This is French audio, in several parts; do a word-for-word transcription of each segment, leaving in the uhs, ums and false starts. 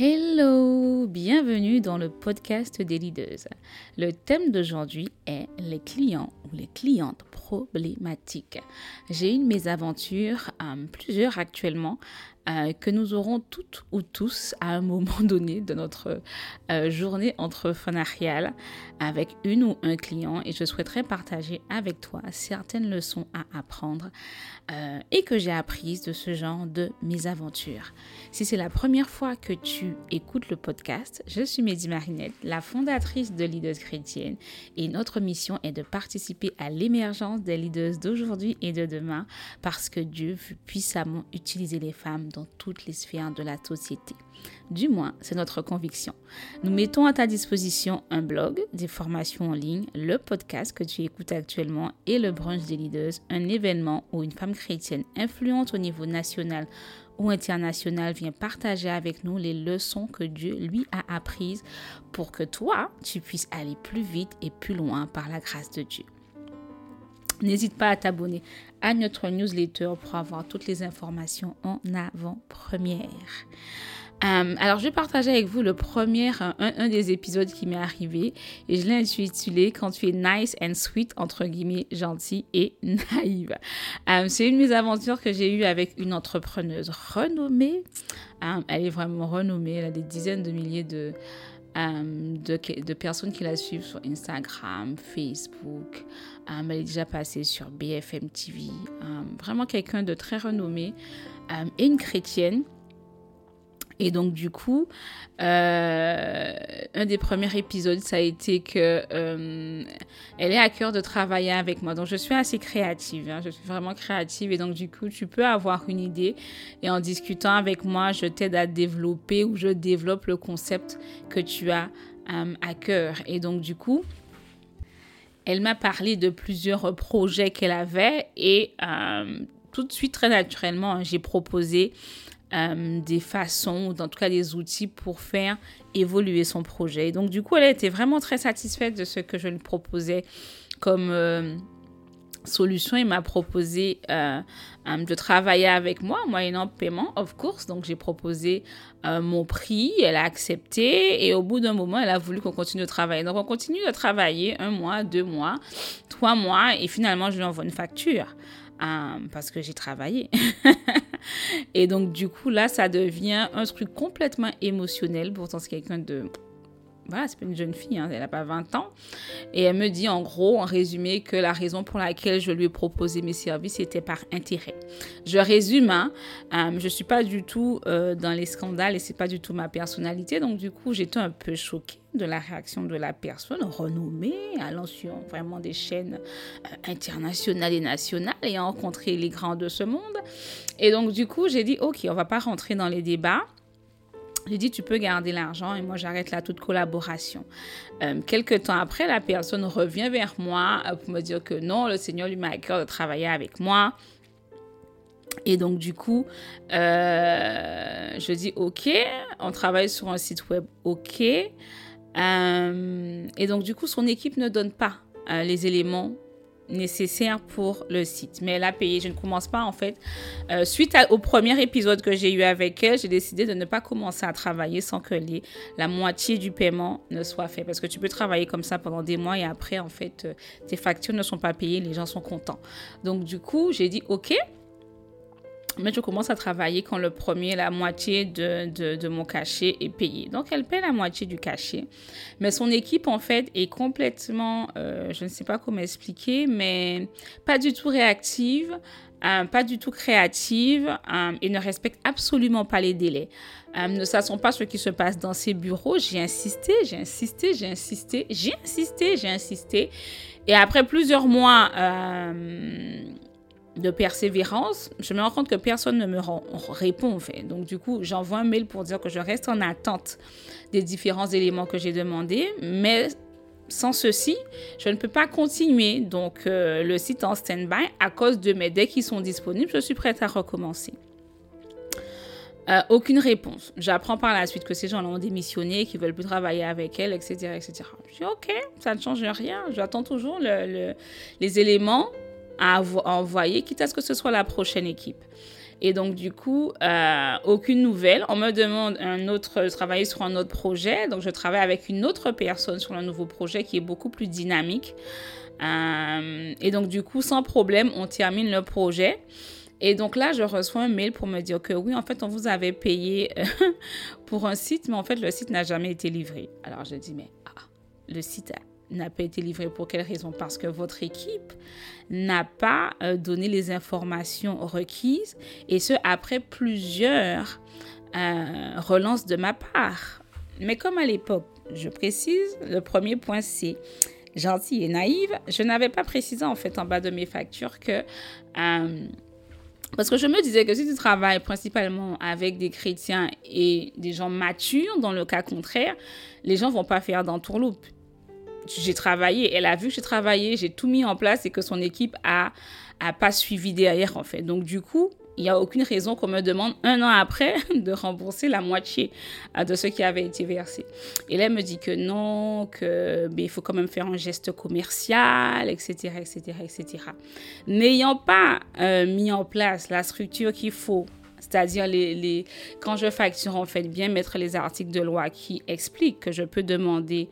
Hello, bienvenue dans le podcast des leaders. Le thème d'aujourd'hui est les clients ou les clientes problématiques. J'ai une mésaventure, euh, plusieurs actuellement, euh, que nous aurons toutes ou tous à un moment donné de notre euh, journée entrepreneuriale avec une ou un client, et je souhaiterais partager avec toi certaines leçons à apprendre euh, et que j'ai apprises de ce genre de mésaventure. Si c'est la première fois que tu écoute le podcast, je suis Mehdi Marinette, la fondatrice de Leaders Chrétiennes, et notre mission est de participer à l'émergence des leaders d'aujourd'hui et de demain parce que Dieu veut puissamment utiliser les femmes dans toutes les sphères de la société. Du moins, c'est notre conviction. Nous mettons à ta disposition un blog, des formations en ligne, le podcast que tu écoutes actuellement et le Brunch des Leaders, un événement où une femme chrétienne influente au niveau national ou international vient partager avec nous les leçons que Dieu lui a apprises pour que toi, tu puisses aller plus vite et plus loin par la grâce de Dieu. N'hésite pas à t'abonner à notre newsletter pour avoir toutes les informations en avant-première. Euh, alors, je vais partager avec vous le premier, un, un des épisodes qui m'est arrivé, et je l'ai intitulé « Quand tu es nice and sweet », entre guillemets, gentille et naïve. Euh, c'est une mésaventure que j'ai eue avec une entrepreneuse renommée. Euh, elle est vraiment renommée, elle a des dizaines de milliers de... Um, de, de personnes qui la suivent sur Instagram, Facebook. Um, elle est déjà passée sur B F M T V. Um, vraiment quelqu'un de très renommé um, et une chrétienne. Et donc, du coup, euh, un des premiers épisodes, ça a été que euh, elle est à cœur de travailler avec moi. Donc, je suis assez créative. Hein, je suis vraiment créative. Et donc, du coup, tu peux avoir une idée. Et en discutant avec moi, je t'aide à développer ou je développe le concept que tu as euh, à cœur. Et donc, du coup... elle m'a parlé de plusieurs projets qu'elle avait. Et euh, tout de suite, très naturellement, j'ai proposé... Euh, des façons, ou en tout cas des outils pour faire évoluer son projet. Donc du coup, elle était vraiment très satisfaite de ce que je lui proposais comme euh, solution. Il m'a proposé euh, euh, de travailler avec moi, moyennant paiement, of course. Donc j'ai proposé euh, mon prix, elle a accepté, et au bout d'un moment, elle a voulu qu'on continue de travailler. Donc on continue de travailler un mois, deux mois, trois mois, et finalement, je lui envoie une facture. Um, parce que j'ai travaillé. Et donc, du coup, là, ça devient un truc complètement émotionnel. Pourtant, c'est quelqu'un de... voilà, c'est pas une jeune fille, hein, elle n'a pas vingt ans. Et elle me dit, en gros, en résumé, que la raison pour laquelle je lui ai proposé mes services était par intérêt. Je résume, hein, um, je ne suis pas du tout euh, dans les scandales et ce n'est pas du tout ma personnalité. Donc, du coup, j'étais un peu choquée de la réaction de la personne renommée, allant sur vraiment des chaînes euh, internationales et nationales, ayant rencontré les grands de ce monde. Et donc, du coup, j'ai dit, OK, on ne va pas rentrer dans les débats. J'ai dit, tu peux garder l'argent et moi, j'arrête là toute collaboration. Euh, quelques temps après, la personne revient vers moi pour me dire que non, le Seigneur lui m'a à cœur de travailler avec moi. Et donc, du coup, euh, je dis, OK, on travaille sur un site web, OK. Euh, et donc, du coup, son équipe ne donne pas euh, les éléments nécessaire pour le site. Mais elle a payé. Je ne commence pas, en fait. Euh, suite à, au premier épisode que j'ai eu avec elle, j'ai décidé de ne pas commencer à travailler sans que les, la moitié du paiement ne soit fait. Parce que tu peux travailler comme ça pendant des mois et après, en fait, euh, tes factures ne sont pas payées, les gens sont contents. Donc, du coup, j'ai dit « OK ». Mais je commence à travailler quand le premier, la moitié de, de, de mon cachet est payé. Donc, elle paie la moitié du cachet. Mais son équipe, en fait, est complètement, euh, je ne sais pas comment expliquer, mais pas du tout réactive, euh, pas du tout créative euh, et ne respecte absolument pas les délais. Euh, ne sachant pas ce qui se passe dans ses bureaux, j'ai insisté, j'ai insisté, j'ai insisté, j'ai insisté, j'ai insisté. Et après plusieurs mois... Euh, de persévérance, je me rends compte que personne ne me rend, répond en fait. Donc du coup, j'envoie un mail pour dire que je reste en attente des différents éléments que j'ai demandés, mais sans ceci, je ne peux pas continuer. Donc euh, le site en stand-by à cause de mes dès qu'ils sont disponibles, je suis prête à recommencer. Euh, aucune réponse. J'apprends par la suite que ces gens-là ont démissionné, qu'ils ne veulent plus travailler avec elle, et cetera, et cetera. Je dis OK, ça ne change rien. J'attends toujours le, le, les éléments à envoyer, quitte à ce que ce soit la prochaine équipe. Et donc, du coup, euh, aucune nouvelle. On me demande un autre, travailler sur un autre projet. Donc, je travaille avec une autre personne sur un nouveau projet qui est beaucoup plus dynamique. Euh, et donc, du coup, sans problème, on termine le projet. Et donc là, je reçois un mail pour me dire que oui, en fait, on vous avait payé pour un site, mais en fait, le site n'a jamais été livré. Alors, je dis, mais ah, le site n'a pas été livré pour quelle raison? Parce que votre équipe n'a pas donné les informations requises, et ce, après plusieurs euh, relances de ma part. Mais comme à l'époque, je précise, le premier point, c'est... gentille et naïve, je n'avais pas précisé en fait en bas de mes factures que... Euh, parce que je me disais que si tu travailles principalement avec des chrétiens et des gens matures, dans le cas contraire, les gens ne vont pas faire d'entourloupe. J'ai travaillé, elle a vu que j'ai travaillé, j'ai tout mis en place et que son équipe a, a pas suivi derrière en fait. Donc du coup, il n'y a aucune raison qu'on me demande un an après de rembourser la moitié de ce qui avait été versé. Et là, elle me dit que non, que, mais il faut quand même faire un geste commercial, et cetera, et cetera, et cetera. N'ayant pas euh, mis en place la structure qu'il faut, c'est-à-dire les, les, quand je facture, en fait, bien mettre les articles de loi qui expliquent que je peux demander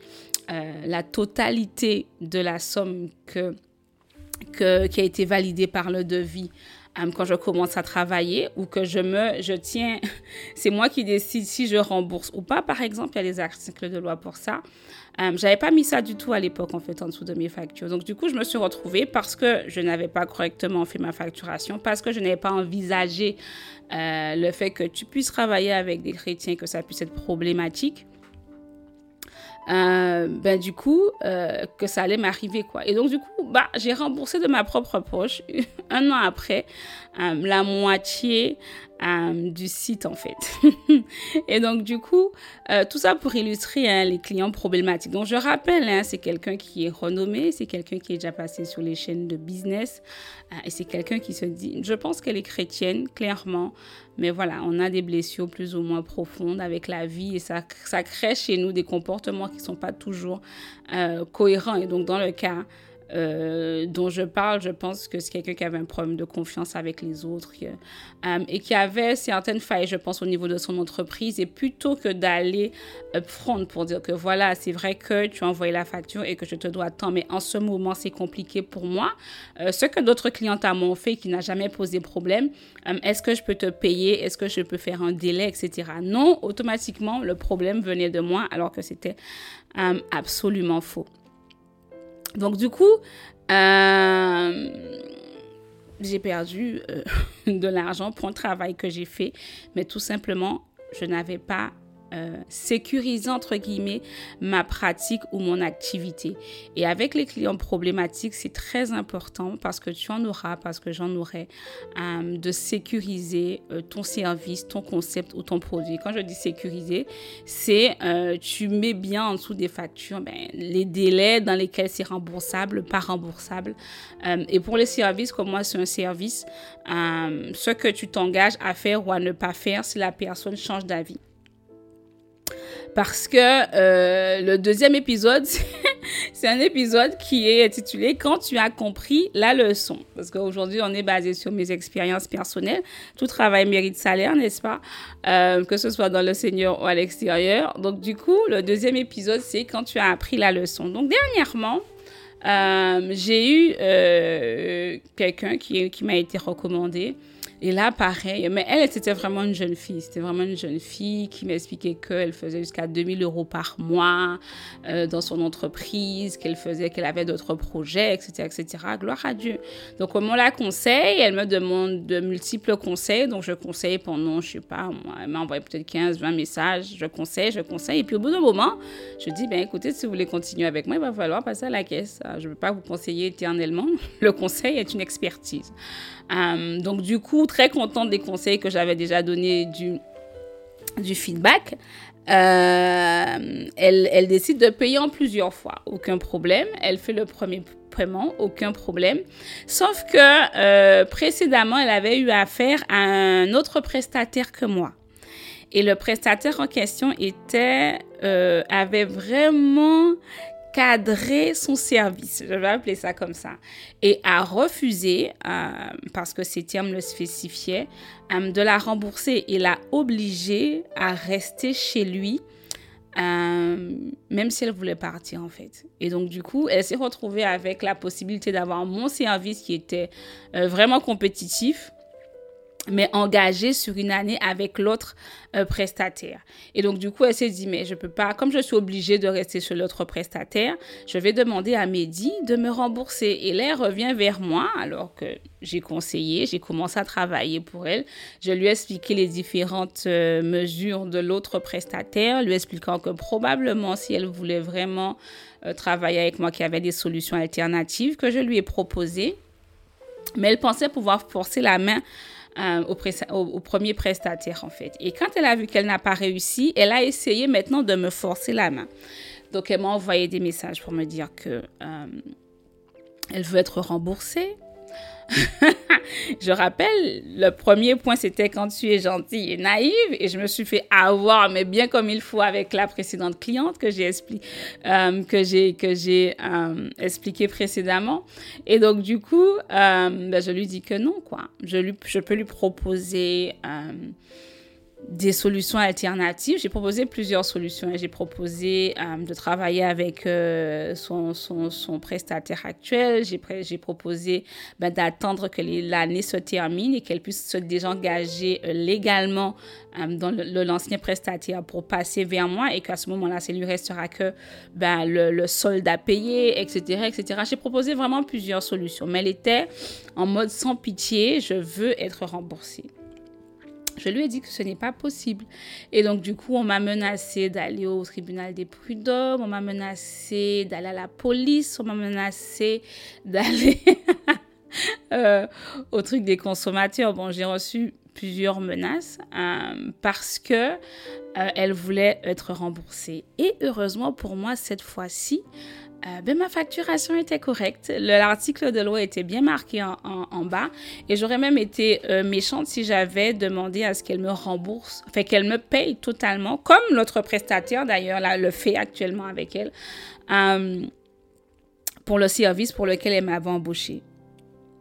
euh, la totalité de la somme que, que, qui a été validée par le devis quand je commence à travailler, ou que je me, je tiens, c'est moi qui décide si je rembourse ou pas, par exemple, il y a des articles de loi pour ça. Euh, je n'avais pas mis ça du tout à l'époque, en fait, en dessous de mes factures. Donc, du coup, je me suis retrouvée parce que je n'avais pas correctement fait ma facturation, parce que je n'avais pas envisagé euh, le fait que tu puisses travailler avec des chrétiens, que ça puisse être problématique. Euh, ben du coup euh, que ça allait m'arriver quoi. Et donc du coup bah j'ai remboursé de ma propre poche un an après euh, la moitié euh, du site en fait. Et donc du coup euh, tout ça pour illustrer hein, les clients problématiques. Donc je rappelle hein, c'est quelqu'un qui est renommé, c'est quelqu'un qui est déjà passé sur les chaînes de business euh, et c'est quelqu'un qui se dit, je pense qu'elle est chrétienne clairement, mais voilà, on a des blessures plus ou moins profondes avec la vie et ça ça crée chez nous des comportements qui ne sont pas toujours euh, cohérents. Et donc, dans le cas euh, dont je parle, je pense que c'est quelqu'un qui avait un problème de confiance avec les autres euh, et qui avait certaines failles, je pense, au niveau de son entreprise. Et plutôt que d'aller upfront pour dire que voilà, c'est vrai que tu as envoyé la facture et que je te dois tant, mais en ce moment, c'est compliqué pour moi. Euh, ce que d'autres clients m'ont fait qui n'a jamais posé problème, euh, est-ce que je peux te payer? Est-ce que je peux faire un délai, et cetera. Non, automatiquement, le problème venait de moi alors que c'était euh, absolument faux. Donc, du coup, euh, j'ai perdu euh, de l'argent pour un travail que j'ai fait, mais tout simplement, je n'avais pas euh, sécurisé, entre guillemets, ma pratique ou mon activité. Et avec les clients problématiques, c'est très important parce que tu en auras, parce que j'en aurai, euh, de sécuriser euh, ton service, ton concept ou ton produit. Quand je dis sécuriser, c'est euh, tu mets bien en dessous des factures ben, les délais dans lesquels c'est remboursable, pas remboursable. Euh, et pour les services, comme moi, c'est un service, euh, ce que tu t'engages à faire ou à ne pas faire si la personne change d'avis. Parce que euh, le deuxième épisode, c'est un épisode qui est intitulé « Quand tu as compris la leçon ». Parce qu'aujourd'hui, on est basé sur mes expériences personnelles. Tout travail mérite salaire, n'est-ce pas? euh, Que ce soit dans le Seigneur ou à l'extérieur. Donc du coup, le deuxième épisode, c'est « Quand tu as appris la leçon ». Donc dernièrement, euh, j'ai eu euh, quelqu'un qui, qui m'a été recommandé. Et là, pareil, mais elle, c'était vraiment une jeune fille. C'était vraiment une jeune fille qui m'expliquait qu'elle faisait jusqu'à deux mille euros par mois euh, dans son entreprise, qu'elle faisait, qu'elle avait d'autres projets, et cetera, et cetera. Gloire à Dieu. Donc, on la conseille, elle me demande de multiples conseils. Donc, je conseille pendant, je ne sais pas, moi, elle m'a envoyé peut-être quinze, vingt messages. Je conseille, je conseille. Et puis, au bout d'un moment, je dis, ben écoutez, si vous voulez continuer avec moi, il va falloir passer à la caisse. Je ne peux pas vous conseiller éternellement. Le conseil est une expertise. Euh, donc, du coup, très contente des conseils que j'avais déjà donnés, du, du feedback. Euh, elle, elle décide de payer en plusieurs fois. Aucun problème. Elle fait le premier paiement. Aucun problème. Sauf que euh, précédemment, elle avait eu affaire à un autre prestataire que moi. Et le prestataire en question était, euh, avait vraiment cadrer son service, je vais appeler ça comme ça, et a refusé, euh, parce que ces termes le spécifiaient, euh, de la rembourser et l'a obligée à rester chez lui, euh, même si elle voulait partir en fait. Et donc du coup, elle s'est retrouvée avec la possibilité d'avoir mon service qui était euh, vraiment compétitif, mais engagée sur une année avec l'autre euh, prestataire. Et donc, du coup, elle s'est dit, mais je peux pas, comme je suis obligée de rester chez l'autre prestataire, je vais demander à Mehdi de me rembourser. Et là, elle revient vers moi, alors que j'ai conseillé, j'ai commencé à travailler pour elle. Je lui ai expliqué les différentes euh, mesures de l'autre prestataire, lui expliquant que probablement, si elle voulait vraiment euh, travailler avec moi, qu'il y avait des solutions alternatives que je lui ai proposées. Mais elle pensait pouvoir forcer la main Euh, au, pré- au, au premier prestataire en fait. Et quand elle a vu qu'elle n'a pas réussi, elle a essayé maintenant de me forcer la main. Donc elle m'a envoyé des messages pour me dire que euh, elle veut être remboursée. Je rappelle, le premier point c'était quand tu es gentille et naïve, et je me suis fait avoir, mais bien comme il faut, avec la précédente cliente que j'ai, expli- euh, que j'ai, que j'ai euh, expliqué précédemment. Et donc du coup, euh, ben, je lui dis que non, quoi. Je, lui, je peux lui proposer euh, des solutions alternatives. J'ai proposé plusieurs solutions. J'ai proposé euh, de travailler avec euh, son, son, son prestataire actuel. J'ai, j'ai proposé ben, d'attendre que les, l'année se termine et qu'elle puisse se désengager euh, légalement euh, dans le, le, l'ancien prestataire pour passer vers moi, et qu'à ce moment-là, ça lui restera que ben, le, le solde à payer, et cetera, et cetera. J'ai proposé vraiment plusieurs solutions, mais elle était en mode sans pitié, je veux être remboursée. Je lui ai dit que ce n'est pas possible. Et donc, du coup, on m'a menacée d'aller au tribunal des prud'hommes, on m'a menacée d'aller à la police, on m'a menacée d'aller euh, au truc des consommateurs. Bon, j'ai reçu plusieurs menaces euh, parce que euh, elle voulait être remboursée. Et heureusement pour moi, cette fois-ci, Euh, ben, ma facturation était correcte. Le, l'article de loi était bien marqué en, en, en bas, et j'aurais même été euh, méchante si j'avais demandé à ce qu'elle me rembourse, enfin qu'elle me paye totalement, comme l'autre prestataire d'ailleurs là, le fait actuellement avec elle, euh, pour le service pour lequel elle m'avait embauchée.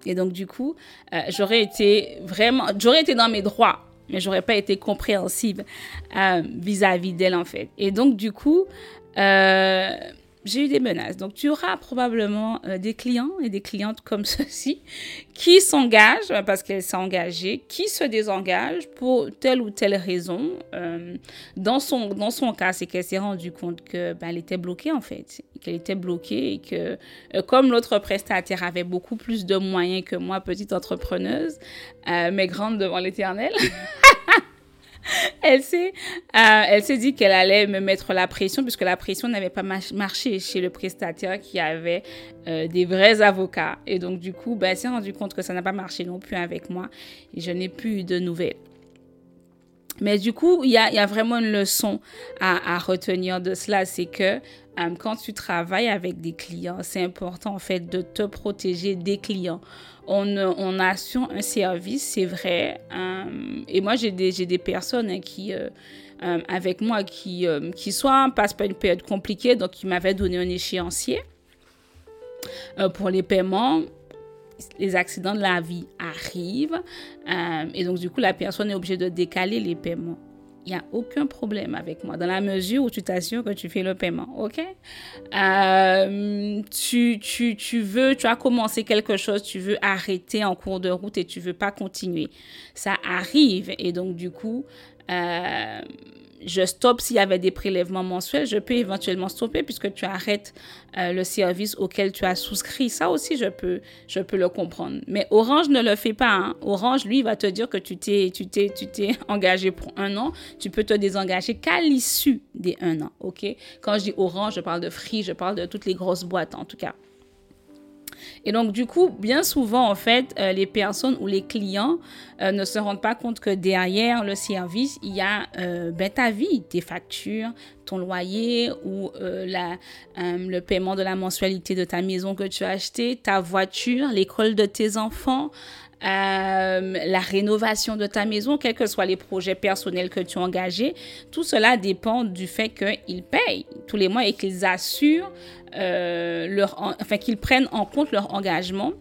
Et donc du coup, euh, j'aurais été vraiment, j'aurais été dans mes droits, mais j'aurais pas été compréhensible euh, vis-à-vis d'elle en fait. Et donc du coup, euh, j'ai eu des menaces. Donc, tu auras probablement euh, des clients et des clientes comme ceci qui s'engagent, parce qu'elles sont engagées, qui se désengagent pour telle ou telle raison. Euh, dans, son, dans son cas, c'est qu'elle s'est rendue compte qu'elle ben, était bloquée, en fait. Qu'elle était bloquée et que, euh, comme l'autre prestataire avait beaucoup plus de moyens que moi, petite entrepreneuse, euh, mais grande devant l'Éternel... Elle s'est, euh, elle s'est dit qu'elle allait me mettre la pression, puisque la pression n'avait pas marché chez le prestataire qui avait euh, des vrais avocats. Et donc, du coup, ben, elle s'est rendue compte que ça n'a pas marché non plus avec moi. Et je n'ai plus eu de nouvelles. Mais du coup, il y a, y a vraiment une leçon à, à retenir de cela, c'est que euh, quand tu travailles avec des clients, c'est important en fait de te protéger des clients. On, on assure un service, c'est vrai. Euh, et moi, j'ai des, j'ai des personnes hein, qui, euh, euh, avec moi qui, euh, qui soit passent par une période compliquée, donc ils m'avaient donné un échéancier euh, pour les paiements. Les accidents de la vie arrivent euh, et donc du coup la personne est obligée de décaler les paiements. Il n'y a aucun problème avec moi dans la mesure où tu t'assures que tu fais le paiement, ok? Euh, tu, tu, tu veux, tu as commencé quelque chose, tu veux arrêter en cours de route et tu ne veux pas continuer. Ça arrive et donc du coup... Euh, je stoppe s'il y avait des prélèvements mensuels, je peux éventuellement stopper puisque tu arrêtes euh, le service auquel tu as souscrit. Ça aussi, je peux, je peux le comprendre. Mais Orange ne le fait pas. Hein. Orange, lui, va te dire que tu t'es, tu t'es, tu t'es engagé pour un an. Tu peux te désengager qu'à l'issue des un an. Okay? Quand je dis Orange, je parle de Free, je parle de toutes les grosses boîtes en tout cas. Et donc, du coup, bien souvent, en fait, euh, les personnes ou les clients euh, ne se rendent pas compte que derrière le service, il y a euh, ben, ta vie, tes factures, ton loyer ou euh, la, euh, le paiement de la mensualité de ta maison que tu as achetée, ta voiture, l'école de tes enfants, euh, la rénovation de ta maison, quels que soient les projets personnels que tu as engagés, tout cela dépend du fait qu'ils payent tous les mois et qu'ils assurent, euh, leur, enfin qu'ils prennent en compte leur engagement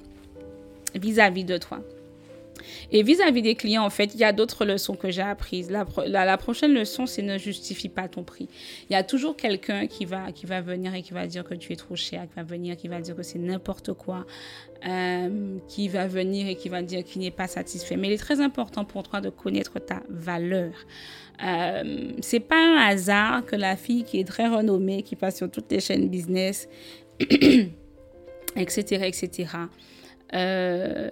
vis-à-vis de toi. Et vis-à-vis des clients, en fait, il y a d'autres leçons que j'ai apprises. La, la, la prochaine leçon, c'est ne justifie pas ton prix. Il y a toujours quelqu'un qui va, qui va venir et qui va dire que tu es trop cher, qui va venir, qui va dire que c'est n'importe quoi, euh, qui va venir et qui va dire qu'il n'est pas satisfait. Mais il est très important pour toi de connaître ta valeur. Euh, c'est pas un hasard que la fille qui est très renommée, qui passe sur toutes les chaînes business, et cetera, et cetera, euh...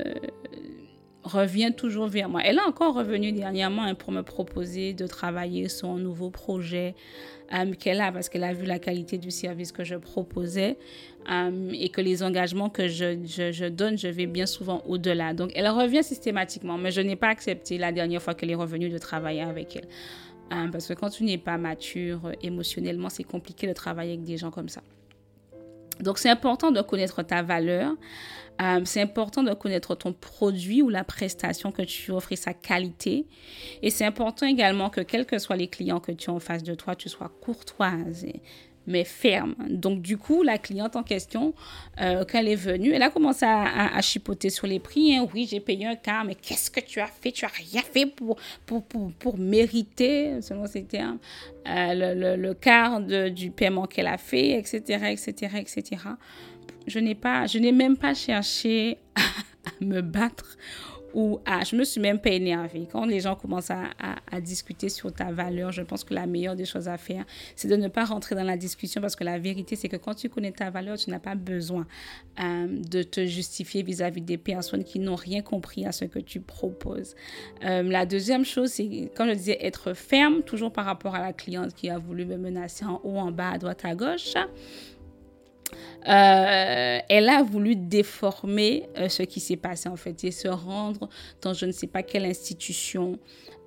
revient toujours vers moi. Elle est encore revenue dernièrement hein, pour me proposer de travailler sur un nouveau projet euh, qu'elle a parce qu'elle a vu la qualité du service que je proposais euh, et que les engagements que je, je, je donne, je vais bien souvent au-delà. Donc, elle revient systématiquement, mais je n'ai pas accepté la dernière fois qu'elle est revenue de travailler avec elle euh, parce que quand tu n'es pas mature euh, émotionnellement, c'est compliqué de travailler avec des gens comme ça. Donc, c'est important de connaître ta valeur. Euh, c'est important de connaître ton produit ou la prestation que tu offres et sa qualité. Et c'est important également que, quels que soient les clients que tu as en face de toi, tu sois courtoise, mais ferme. Donc, du coup, la cliente en question, euh, quand elle est venue, elle a commencé à, à, à chipoter sur les prix. Hein. Oui, j'ai payé un quart, mais qu'est-ce que tu as fait? Tu n'as rien fait pour, pour, pour, pour mériter, selon ces termes, euh, le, le, le quart de, du paiement qu'elle a fait, et cetera, et cetera, et cetera. Je n'ai pas, je n'ai même pas cherché à, à me battre ou à... Je me suis même pas énervée. Quand les gens commencent à, à, à discuter sur ta valeur, je pense que la meilleure des choses à faire, c'est de ne pas rentrer dans la discussion parce que la vérité, c'est que quand tu connais ta valeur, tu n'as pas besoin euh, de te justifier vis-à-vis des personnes qui n'ont rien compris à ce que tu proposes. Euh, la deuxième chose, c'est, comme je disais, être ferme, toujours par rapport à la cliente qui a voulu me menacer en haut, en bas, à droite, à gauche. Euh, elle a voulu déformer euh, ce qui s'est passé en fait et se rendre dans je ne sais pas quelle institution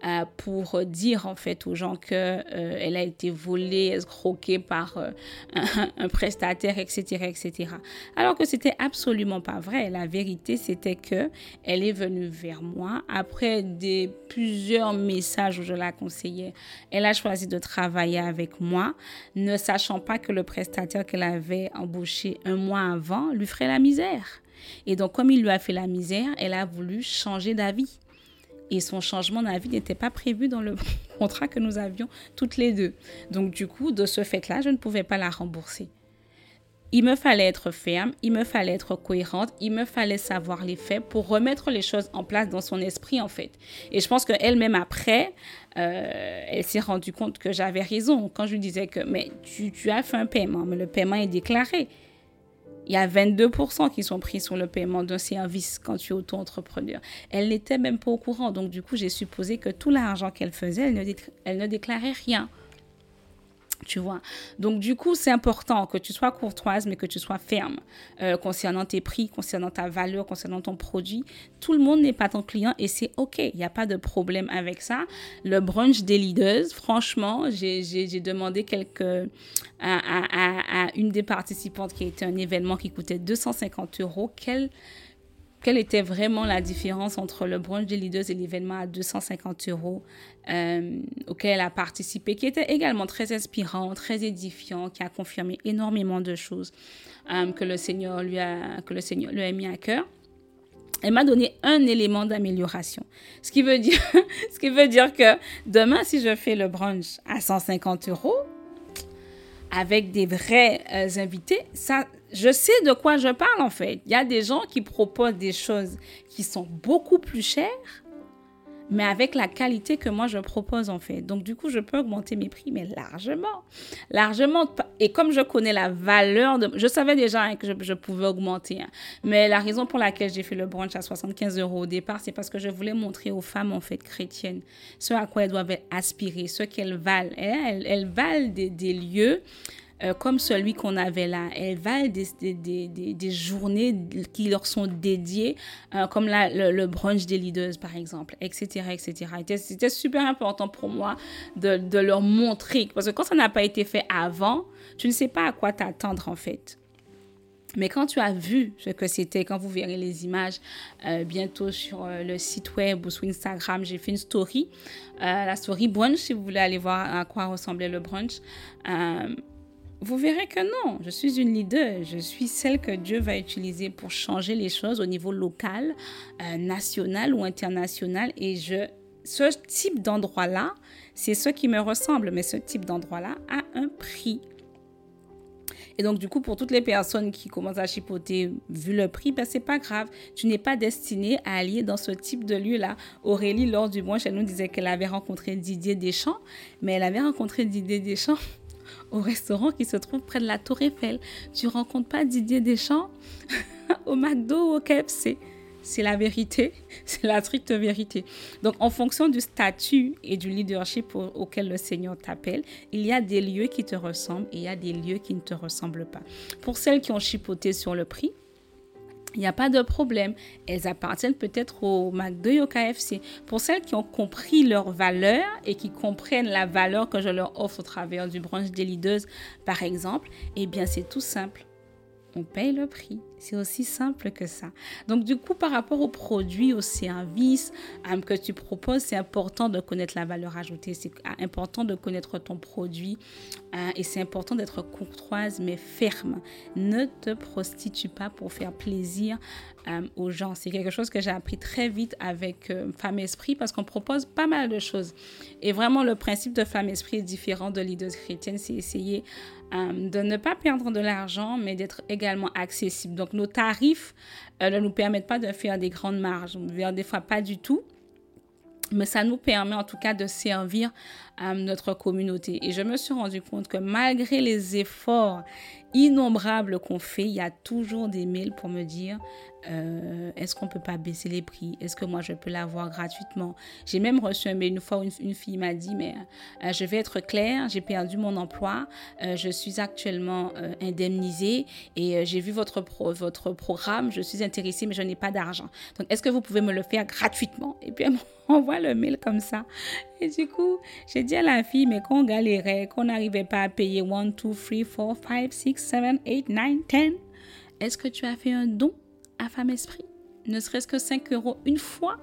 euh, pour dire en fait aux gens qu'elle euh, a été volée, escroquée par euh, un, un prestataire, et cetera, et cetera. Alors que c'était absolument pas vrai. La vérité, c'était que elle est venue vers moi après des plusieurs messages où je la conseillais. Elle a choisi de travailler avec moi, ne sachant pas que le prestataire qu'elle avait embauché un mois avant, lui ferait la misère. Et donc, comme il lui a fait la misère, elle a voulu changer d'avis. Et son changement d'avis n'était pas prévu dans le contrat que nous avions toutes les deux. Donc, du coup, de ce fait-là, je ne pouvais pas la rembourser. Il me fallait être ferme, il me fallait être cohérente, il me fallait savoir les faits pour remettre les choses en place dans son esprit, en fait. Et je pense qu'elle-même, après, euh, elle s'est rendue compte que j'avais raison. Quand je lui disais que, mais tu, tu as fait un paiement, mais le paiement est déclaré. Il y a vingt-deux pour cent qui sont pris sur le paiement d'un service quand tu es auto-entrepreneur. Elle n'était même pas au courant. Donc, du coup, j'ai supposé que tout l'argent qu'elle faisait, elle ne, décl- elle ne déclarait rien. Tu vois. Donc, du coup, c'est important que tu sois courtoise, mais que tu sois ferme euh, concernant tes prix, concernant ta valeur, concernant ton produit. Tout le monde n'est pas ton client et c'est OK. Il n'y a pas de problème avec ça. Le brunch des leaders, franchement, j'ai, j'ai, j'ai demandé quelques, à, à, à une des participantes qui était un événement qui coûtait deux cent cinquante euros. Quelle, quelle était vraiment la différence entre le brunch des leaders et l'événement à deux cent cinquante euros? Euh, auquel elle a participé, qui était également très inspirant, très édifiant, qui a confirmé énormément de choses euh, que le Seigneur lui a, que le Seigneur lui a mis à cœur. Elle m'a donné un élément d'amélioration. Ce qui veut dire, ce qui veut dire que demain, si je fais le brunch à cent cinquante euros, avec des vrais euh, invités, ça, je sais de quoi je parle en fait. Il y a des gens qui proposent des choses qui sont beaucoup plus chères, mais avec la qualité que moi je propose en fait. Donc du coup, je peux augmenter mes prix, mais largement, largement. Et comme je connais la valeur, de, je savais déjà hein, que je, je pouvais augmenter. Hein. Mais la raison pour laquelle j'ai fait le brunch à soixante-quinze euros au départ, c'est parce que je voulais montrer aux femmes en fait chrétiennes ce à quoi elles doivent aspirer, ce qu'elles valent. Elles, elles, elles valent des, des lieux euh, comme celui qu'on avait là. Elles valent des, des, des, des, des journées qui leur sont dédiées, euh, comme la, le, le brunch des leaders, par exemple, et cetera, et cetera. Et c'était super important pour moi de, de leur montrer, parce que quand ça n'a pas été fait avant, tu ne sais pas à quoi t'attendre, en fait. Mais quand tu as vu ce que c'était, quand vous verrez les images euh, bientôt sur euh, le site web ou sur Instagram, j'ai fait une story, euh, la story brunch, si vous voulez aller voir à quoi ressemblait le brunch, euh, vous verrez que non, je suis une leader, je suis celle que Dieu va utiliser pour changer les choses au niveau local, euh, national ou international. Et je, ce type d'endroit-là, c'est ce qui me ressemble, mais ce type d'endroit-là a un prix. Et donc, du coup, pour toutes les personnes qui commencent à chipoter, vu le prix, ben, c'est pas grave. Tu n'es pas destinée à aller dans ce type de lieu-là. Aurélie, lors du brunch, elle nous disait qu'elle avait rencontré Didier Deschamps, mais elle avait rencontré Didier Deschamps au restaurant qui se trouve près de la Tour Eiffel. Tu ne rencontres pas Didier Deschamps au McDo ou au K F C. C'est la vérité, c'est la stricte vérité. Donc, en fonction du statut et du leadership au- auquel le Seigneur t'appelle, il y a des lieux qui te ressemblent et il y a des lieux qui ne te ressemblent pas. Pour celles qui ont chipoté sur le prix, il n'y a pas de problème. Elles appartiennent peut-être au McDo et au K F C. Pour celles qui ont compris leur valeur et qui comprennent la valeur que je leur offre au travers du brunch des leaders, par exemple, eh bien, c'est tout simple. On paye le prix. C'est aussi simple que ça. Donc, du coup, par rapport aux produits, aux services um, que tu proposes, c'est important de connaître la valeur ajoutée. C'est important de connaître ton produit uh, et c'est important d'être courtoise mais ferme. Ne te prostitue pas pour faire plaisir um, aux gens. C'est quelque chose que j'ai appris très vite avec euh, Femmes Esprit parce qu'on propose pas mal de choses. Et vraiment, le principe de Femmes Esprit est différent de Leaders Chrétiennes. C'est essayer um, de ne pas perdre de l'argent mais d'être également accessible. Donc, nos tarifs euh, ne nous permettent pas de faire des grandes marges, des fois pas du tout, mais ça nous permet en tout cas de servir euh, notre communauté. Et je me suis rendu compte que malgré les efforts innombrables qu'on fait, il y a toujours des mails pour me dire euh, est-ce qu'on ne peut pas baisser les prix? Est-ce que moi je peux l'avoir gratuitement? J'ai même reçu un mail une fois où une, une fille m'a dit mais euh, je vais être claire, j'ai perdu mon emploi, euh, je suis actuellement euh, indemnisée et euh, j'ai vu votre, pro, votre programme, je suis intéressée mais je n'ai pas d'argent. Donc est-ce que vous pouvez me le faire gratuitement? Et puis elle m'envoie le mail comme ça. Et du coup, j'ai dit à la fille, mais qu'on galérait, qu'on n'arrivait pas à payer un, deux, trois, quatre, cinq, six, sept, huit, neuf, dix, est-ce que tu as fait un don à Femmes Esprit? Ne serait-ce que cinq euros une fois?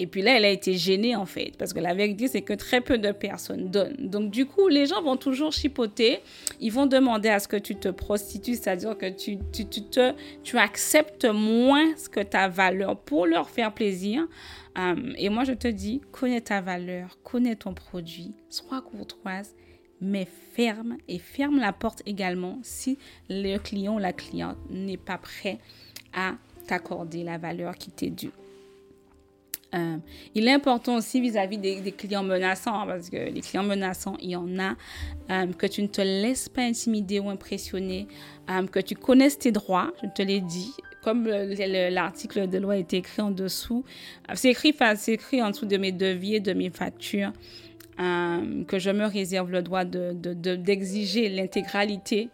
Et puis là, elle a été gênée en fait, parce que la vérité, c'est que très peu de personnes donnent. Donc du coup, les gens vont toujours chipoter, ils vont demander à ce que tu te prostitues, c'est-à-dire que tu, tu, tu, te, tu acceptes moins que ta valeur pour leur faire plaisir. Um, et moi, je te dis, connais ta valeur, connais ton produit, sois courtoise, mais ferme et ferme la porte également si le client ou la cliente n'est pas prêt à t'accorder la valeur qui t'est due. Euh, il est important aussi vis-à-vis des, des clients menaçants, hein, parce que les clients menaçants, il y en a, euh, que tu ne te laisses pas intimider ou impressionner, euh, que tu connaisses tes droits, je te l'ai dit, comme le, le, l'article de loi est écrit en dessous, c'est écrit, enfin, c'est écrit en dessous de mes devis et de mes factures, euh, que je me réserve le droit de, de, de, d'exiger l'intégralité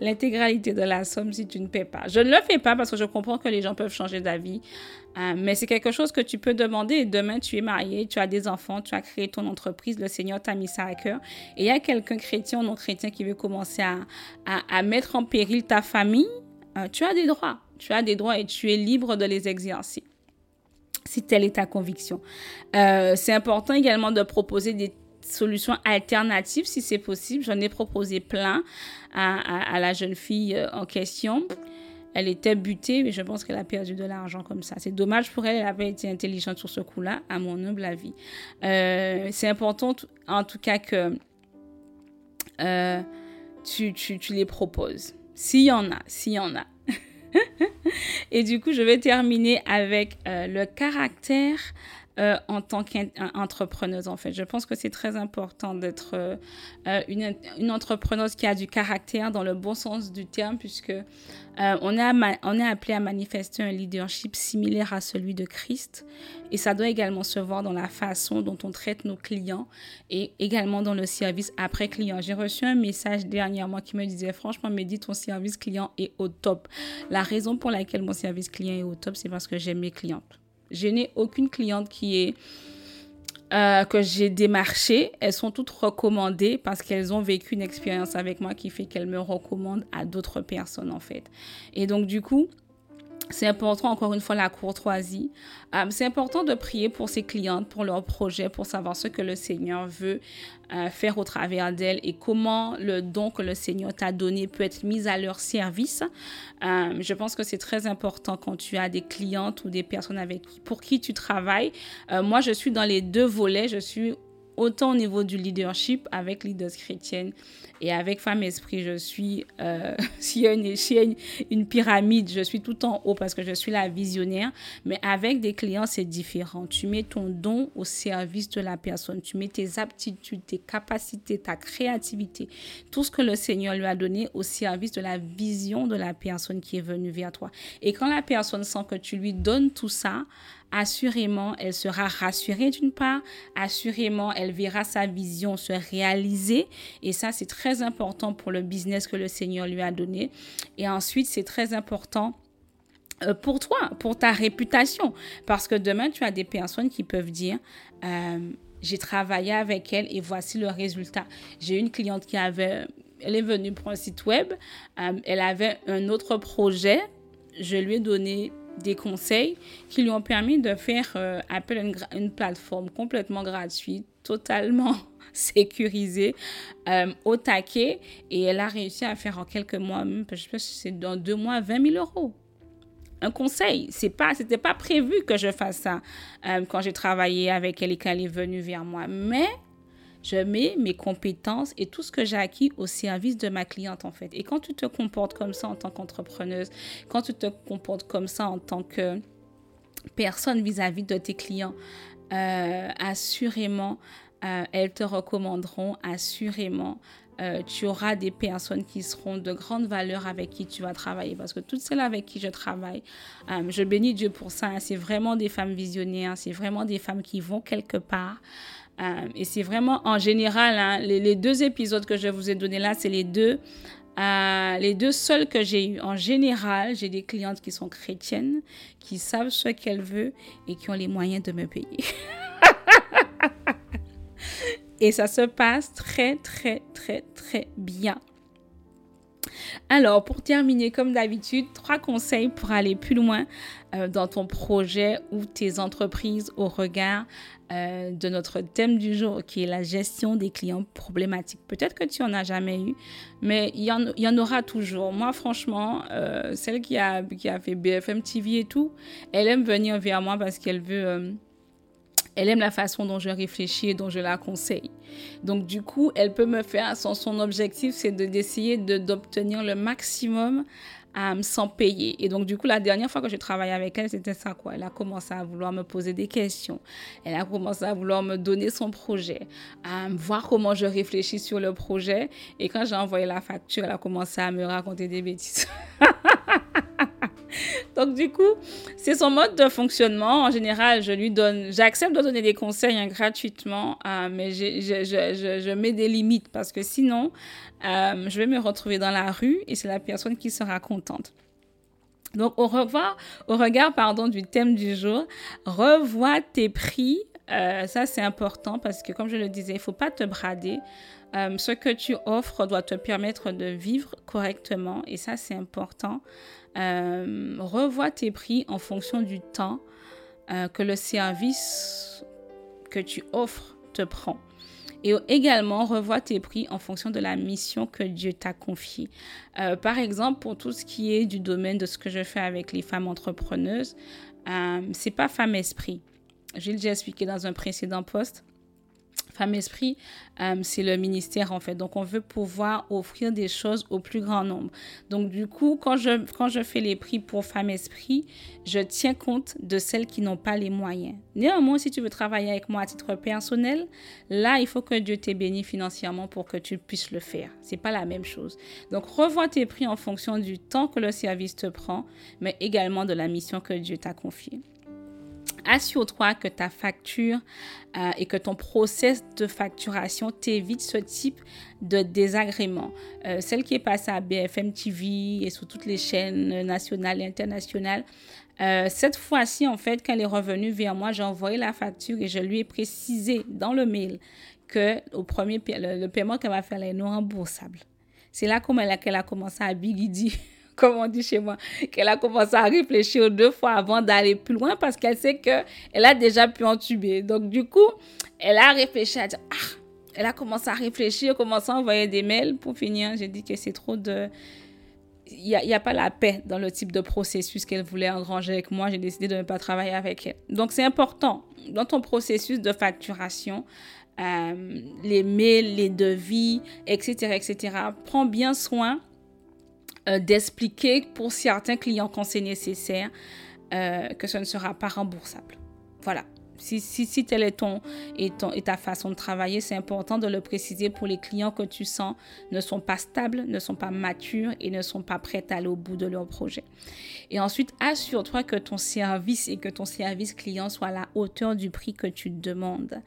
l'intégralité de la somme si tu ne paies pas. Je ne le fais pas parce que je comprends que les gens peuvent changer d'avis, euh, mais c'est quelque chose que tu peux demander. Demain, tu es marié, tu as des enfants, tu as créé ton entreprise, le Seigneur t'a mis ça à cœur. Et il y a quelqu'un chrétien ou non chrétien qui veut commencer à, à, à mettre en péril ta famille, euh, tu as des droits. Tu as des droits et tu es libre de les exercer, si telle est ta conviction. Euh, c'est important également de proposer des solutions alternatives si c'est possible. J'en ai proposé plein à, à, à la jeune fille en question. Elle était butée, mais je pense qu'elle a perdu de l'argent comme ça. C'est dommage pour elle, elle avait été intelligente sur ce coup-là, à mon humble avis. Euh, c'est important t- en tout cas que euh, tu, tu, tu les proposes. S'il y en a, s'il y en a. Et du coup, je vais terminer avec euh, le caractère Euh, en tant qu'entrepreneuse, en fait. Je pense que c'est très important d'être euh, une, une entrepreneuse qui a du caractère dans le bon sens du terme, puisque euh, on, est ma- on est appelé à manifester un leadership similaire à celui de Christ. Et ça doit également se voir dans la façon dont on traite nos clients et également dans le service après client. J'ai reçu un message dernièrement qui me disait « Franchement, Mehdi, ton service client est au top. » La raison pour laquelle mon service client est au top, c'est parce que j'aime mes clientes. Je n'ai aucune cliente qui est euh, que j'ai démarchées, elles sont toutes recommandées parce qu'elles ont vécu une expérience avec moi qui fait qu'elles me recommandent à d'autres personnes en fait. Et donc du coup, c'est important, encore une fois, la courtoisie. Euh, c'est important de prier pour ses clientes, pour leurs projets, pour savoir ce que le Seigneur veut euh, faire au travers d'elles et comment le don que le Seigneur t'a donné peut être mis à leur service. Euh, je pense que c'est très important quand tu as des clientes ou des personnes avec, pour qui tu travailles. Euh, moi, je suis dans les deux volets. Je suis autant au niveau du leadership avec Leaders Chrétiennes et avec Femmes d'Esprit, je suis, euh, s'il y a une échelle, une pyramide, je suis tout en haut parce que je suis la visionnaire. Mais avec des clients, c'est différent. Tu mets ton don au service de la personne. Tu mets tes aptitudes, tes capacités, ta créativité, tout ce que le Seigneur lui a donné au service de la vision de la personne qui est venue vers toi. Et quand la personne sent que tu lui donnes tout ça, assurément, elle sera rassurée d'une part, assurément, elle verra sa vision se réaliser et ça, c'est très important pour le business que le Seigneur lui a donné. Et ensuite, c'est très important pour toi, pour ta réputation parce que demain, tu as des personnes qui peuvent dire... Euh, j'ai travaillé avec elle et voici le résultat. J'ai une cliente qui avait... Elle est venue pour un site web, euh, elle avait un autre projet, je lui ai donné... des conseils qui lui ont permis de faire euh, appel à une, une plateforme complètement gratuite, totalement sécurisée, euh, au taquet. Et elle a réussi à faire en quelques mois, même, je sais pas si c'est dans deux mois, vingt mille euros. Un conseil, c'est pas, c'était pas prévu que je fasse ça euh, quand j'ai travaillé avec elle et qu'elle est venue vers moi. Mais je mets mes compétences et tout ce que j'ai acquis au service de ma cliente, en fait. Et quand tu te comportes comme ça en tant qu'entrepreneuse, quand tu te comportes comme ça en tant que personne vis-à-vis de tes clients, euh, assurément, euh, elles te recommanderont, assurément, euh, tu auras des personnes qui seront de grande valeur avec qui tu vas travailler. Parce que toutes celles avec qui je travaille, euh, je bénis Dieu pour ça. Hein, c'est vraiment des femmes visionnaires, c'est vraiment des femmes qui vont quelque part. Euh, et c'est vraiment en général, hein, les, les deux épisodes que je vous ai donnés là, c'est les deux, euh, les deux seuls que j'ai eus. En général, j'ai des clientes qui sont chrétiennes, qui savent ce qu'elles veulent et qui ont les moyens de me payer. Et ça se passe très, très, très, très bien. Alors, pour terminer, comme d'habitude, trois conseils pour aller plus loin euh, dans ton projet ou tes entreprises au regard euh, de notre thème du jour qui est la gestion des clients problématiques. Peut-être que tu n'en as jamais eu, mais il y, en, il y en aura toujours. Moi, franchement, euh, celle qui a, qui a fait B F M T V et tout, elle aime venir vers moi parce qu'elle veut... Euh, Elle aime la façon dont je réfléchis et dont je la conseille. Donc, du coup, elle peut me faire... Son, son objectif, c'est de, d'essayer de, d'obtenir le maximum euh, sans payer. Et donc, du coup, la dernière fois que j'ai travaillé avec elle, c'était ça, quoi. Elle a commencé à vouloir me poser des questions. Elle a commencé à vouloir me donner son projet, à voir comment je réfléchis sur le projet. Et quand j'ai envoyé la facture, elle a commencé à me raconter des bêtises. Donc, du coup, c'est son mode de fonctionnement. En général, je lui donne, j'accepte de donner des conseils hein, gratuitement, euh, mais je, je, je, je mets des limites parce que sinon, euh, je vais me retrouver dans la rue et c'est la personne qui sera contente. Donc, au revoir, au regard pardon, du thème du jour, revois tes prix. Euh, ça, c'est important parce que, comme je le disais, il ne faut pas te brader. Euh, ce que tu offres doit te permettre de vivre correctement et ça, c'est important. Euh, revois tes prix en fonction du temps euh, que le service que tu offres te prend. Et également, revois tes prix en fonction de la mission que Dieu t'a confiée. Euh, par exemple, pour tout ce qui est du domaine de ce que je fais avec les femmes entrepreneuses, euh, ce n'est pas Femmes Esprit. Je l'ai déjà expliqué dans un précédent post. Femmes Esprit, euh, c'est le ministère en fait. Donc, on veut pouvoir offrir des choses au plus grand nombre. Donc, du coup, quand je, quand je fais les prix pour Femmes Esprit, je tiens compte de celles qui n'ont pas les moyens. Néanmoins, si tu veux travailler avec moi à titre personnel, là, il faut que Dieu t'ait béni financièrement pour que tu puisses le faire. C'est pas la même chose. Donc, revois tes prix en fonction du temps que le service te prend, mais également de la mission que Dieu t'a confiée. assure-toi que ta facture euh, et que ton process de facturation t'évite ce type de désagrément. Euh, celle qui est passée à B F M T V et sur toutes les chaînes nationales et internationales, Euh, cette fois-ci, en fait, quand elle est revenue vers moi, j'ai envoyé la facture et je lui ai précisé dans le mail que au premier, le, le paiement qu'elle m'a fait est non remboursable. C'est là qu'elle a, qu'elle a commencé à biguider, comme on dit chez moi, qu'elle a commencé à réfléchir deux fois avant d'aller plus loin parce qu'elle sait qu'elle a déjà pu entuber. Donc, du coup, elle a réfléchi à dire « Ah !» Elle a commencé à réfléchir, commencé à envoyer des mails. Pour finir, j'ai dit que c'est trop de... Il n'y a, a pas la paix dans le type de processus qu'elle voulait engranger avec moi. J'ai décidé de ne pas travailler avec elle. Donc, c'est important. Dans ton processus de facturation, euh, les mails, les devis, et cetera, et cetera, prends bien soin euh, d'expliquer pour certains clients quand c'est nécessaire euh, que ce ne sera pas remboursable. Voilà. Si, si, si tel est ton et, ton et ta façon de travailler, c'est important de le préciser pour les clients que tu sens ne sont pas stables, ne sont pas matures et ne sont pas prêts à aller au bout de leur projet. Et ensuite, assure-toi que ton service et que ton service client soit à la hauteur du prix que tu demandes.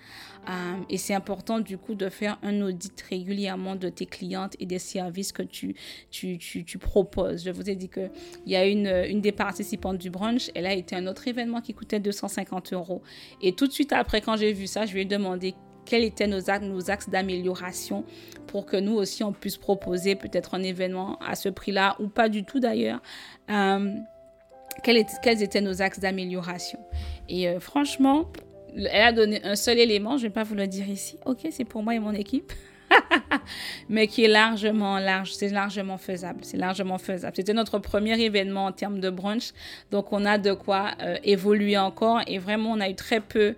Euh, et c'est important du coup de faire un audit régulièrement de tes clientes et des services que tu, tu, tu, tu proposes. Je vous ai dit qu'il y a une, une des participantes du brunch, elle a été à un autre événement qui coûtait deux cent cinquante euros. Et tout de suite après, quand j'ai vu ça, je lui ai demandé quels étaient nos axes, nos axes d'amélioration pour que nous aussi, on puisse proposer peut-être un événement à ce prix-là ou pas du tout d'ailleurs. Euh, quels, étaient, quels étaient nos axes d'amélioration? Et euh, franchement, elle a donné un seul élément, je ne vais pas vous le dire ici. Ok, c'est pour moi et mon équipe. Mais qui est largement large, c'est largement faisable, c'est largement faisable. C'était notre premier événement en termes de brunch, donc on a de quoi euh, évoluer encore et vraiment on a eu très peu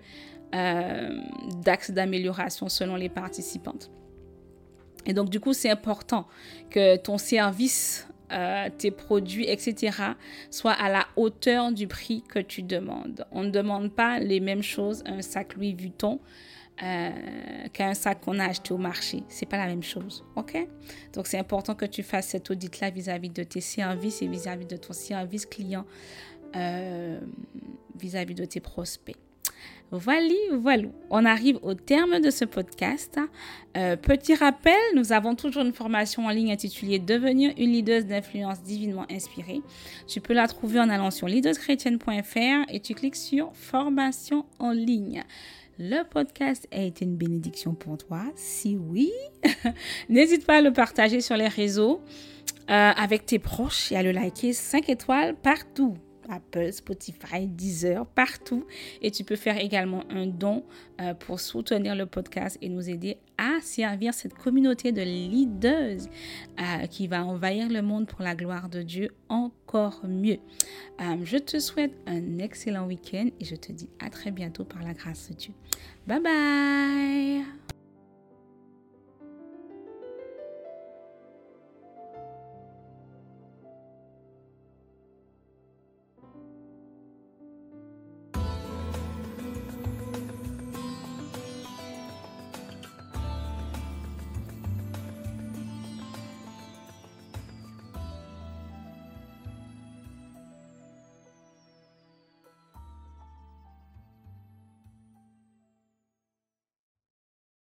euh, d'axes d'amélioration selon les participantes. Et donc du coup c'est important que ton service, Euh, tes produits, et cetera soient à la hauteur du prix que tu demandes. On ne demande pas les mêmes choses à un sac Louis Vuitton euh, qu'à un sac qu'on a acheté au marché. C'est pas la même chose, ok? Donc, c'est important que tu fasses cet audit-là vis-à-vis de tes services et vis-à-vis de ton service client, euh, vis-à-vis de tes prospects. Voilà, voilà. On arrive au terme de ce podcast. Euh, petit rappel, nous avons toujours une formation en ligne intitulée « Devenir une leader d'influence divinement inspirée ». Tu peux la trouver en allant sur leaders chrétiennes point f r et tu cliques sur « Formation en ligne ». Le podcast a été une bénédiction pour toi. Si oui, n'hésite pas à le partager sur les réseaux euh, avec tes proches et à le liker cinq étoiles partout. Apple, Spotify, Deezer, partout. Et tu peux faire également un don euh, pour soutenir le podcast et nous aider à servir cette communauté de leaders euh, qui va envahir le monde pour la gloire de Dieu encore mieux. Euh, je te souhaite un excellent week-end et je te dis à très bientôt par la grâce de Dieu. Bye bye!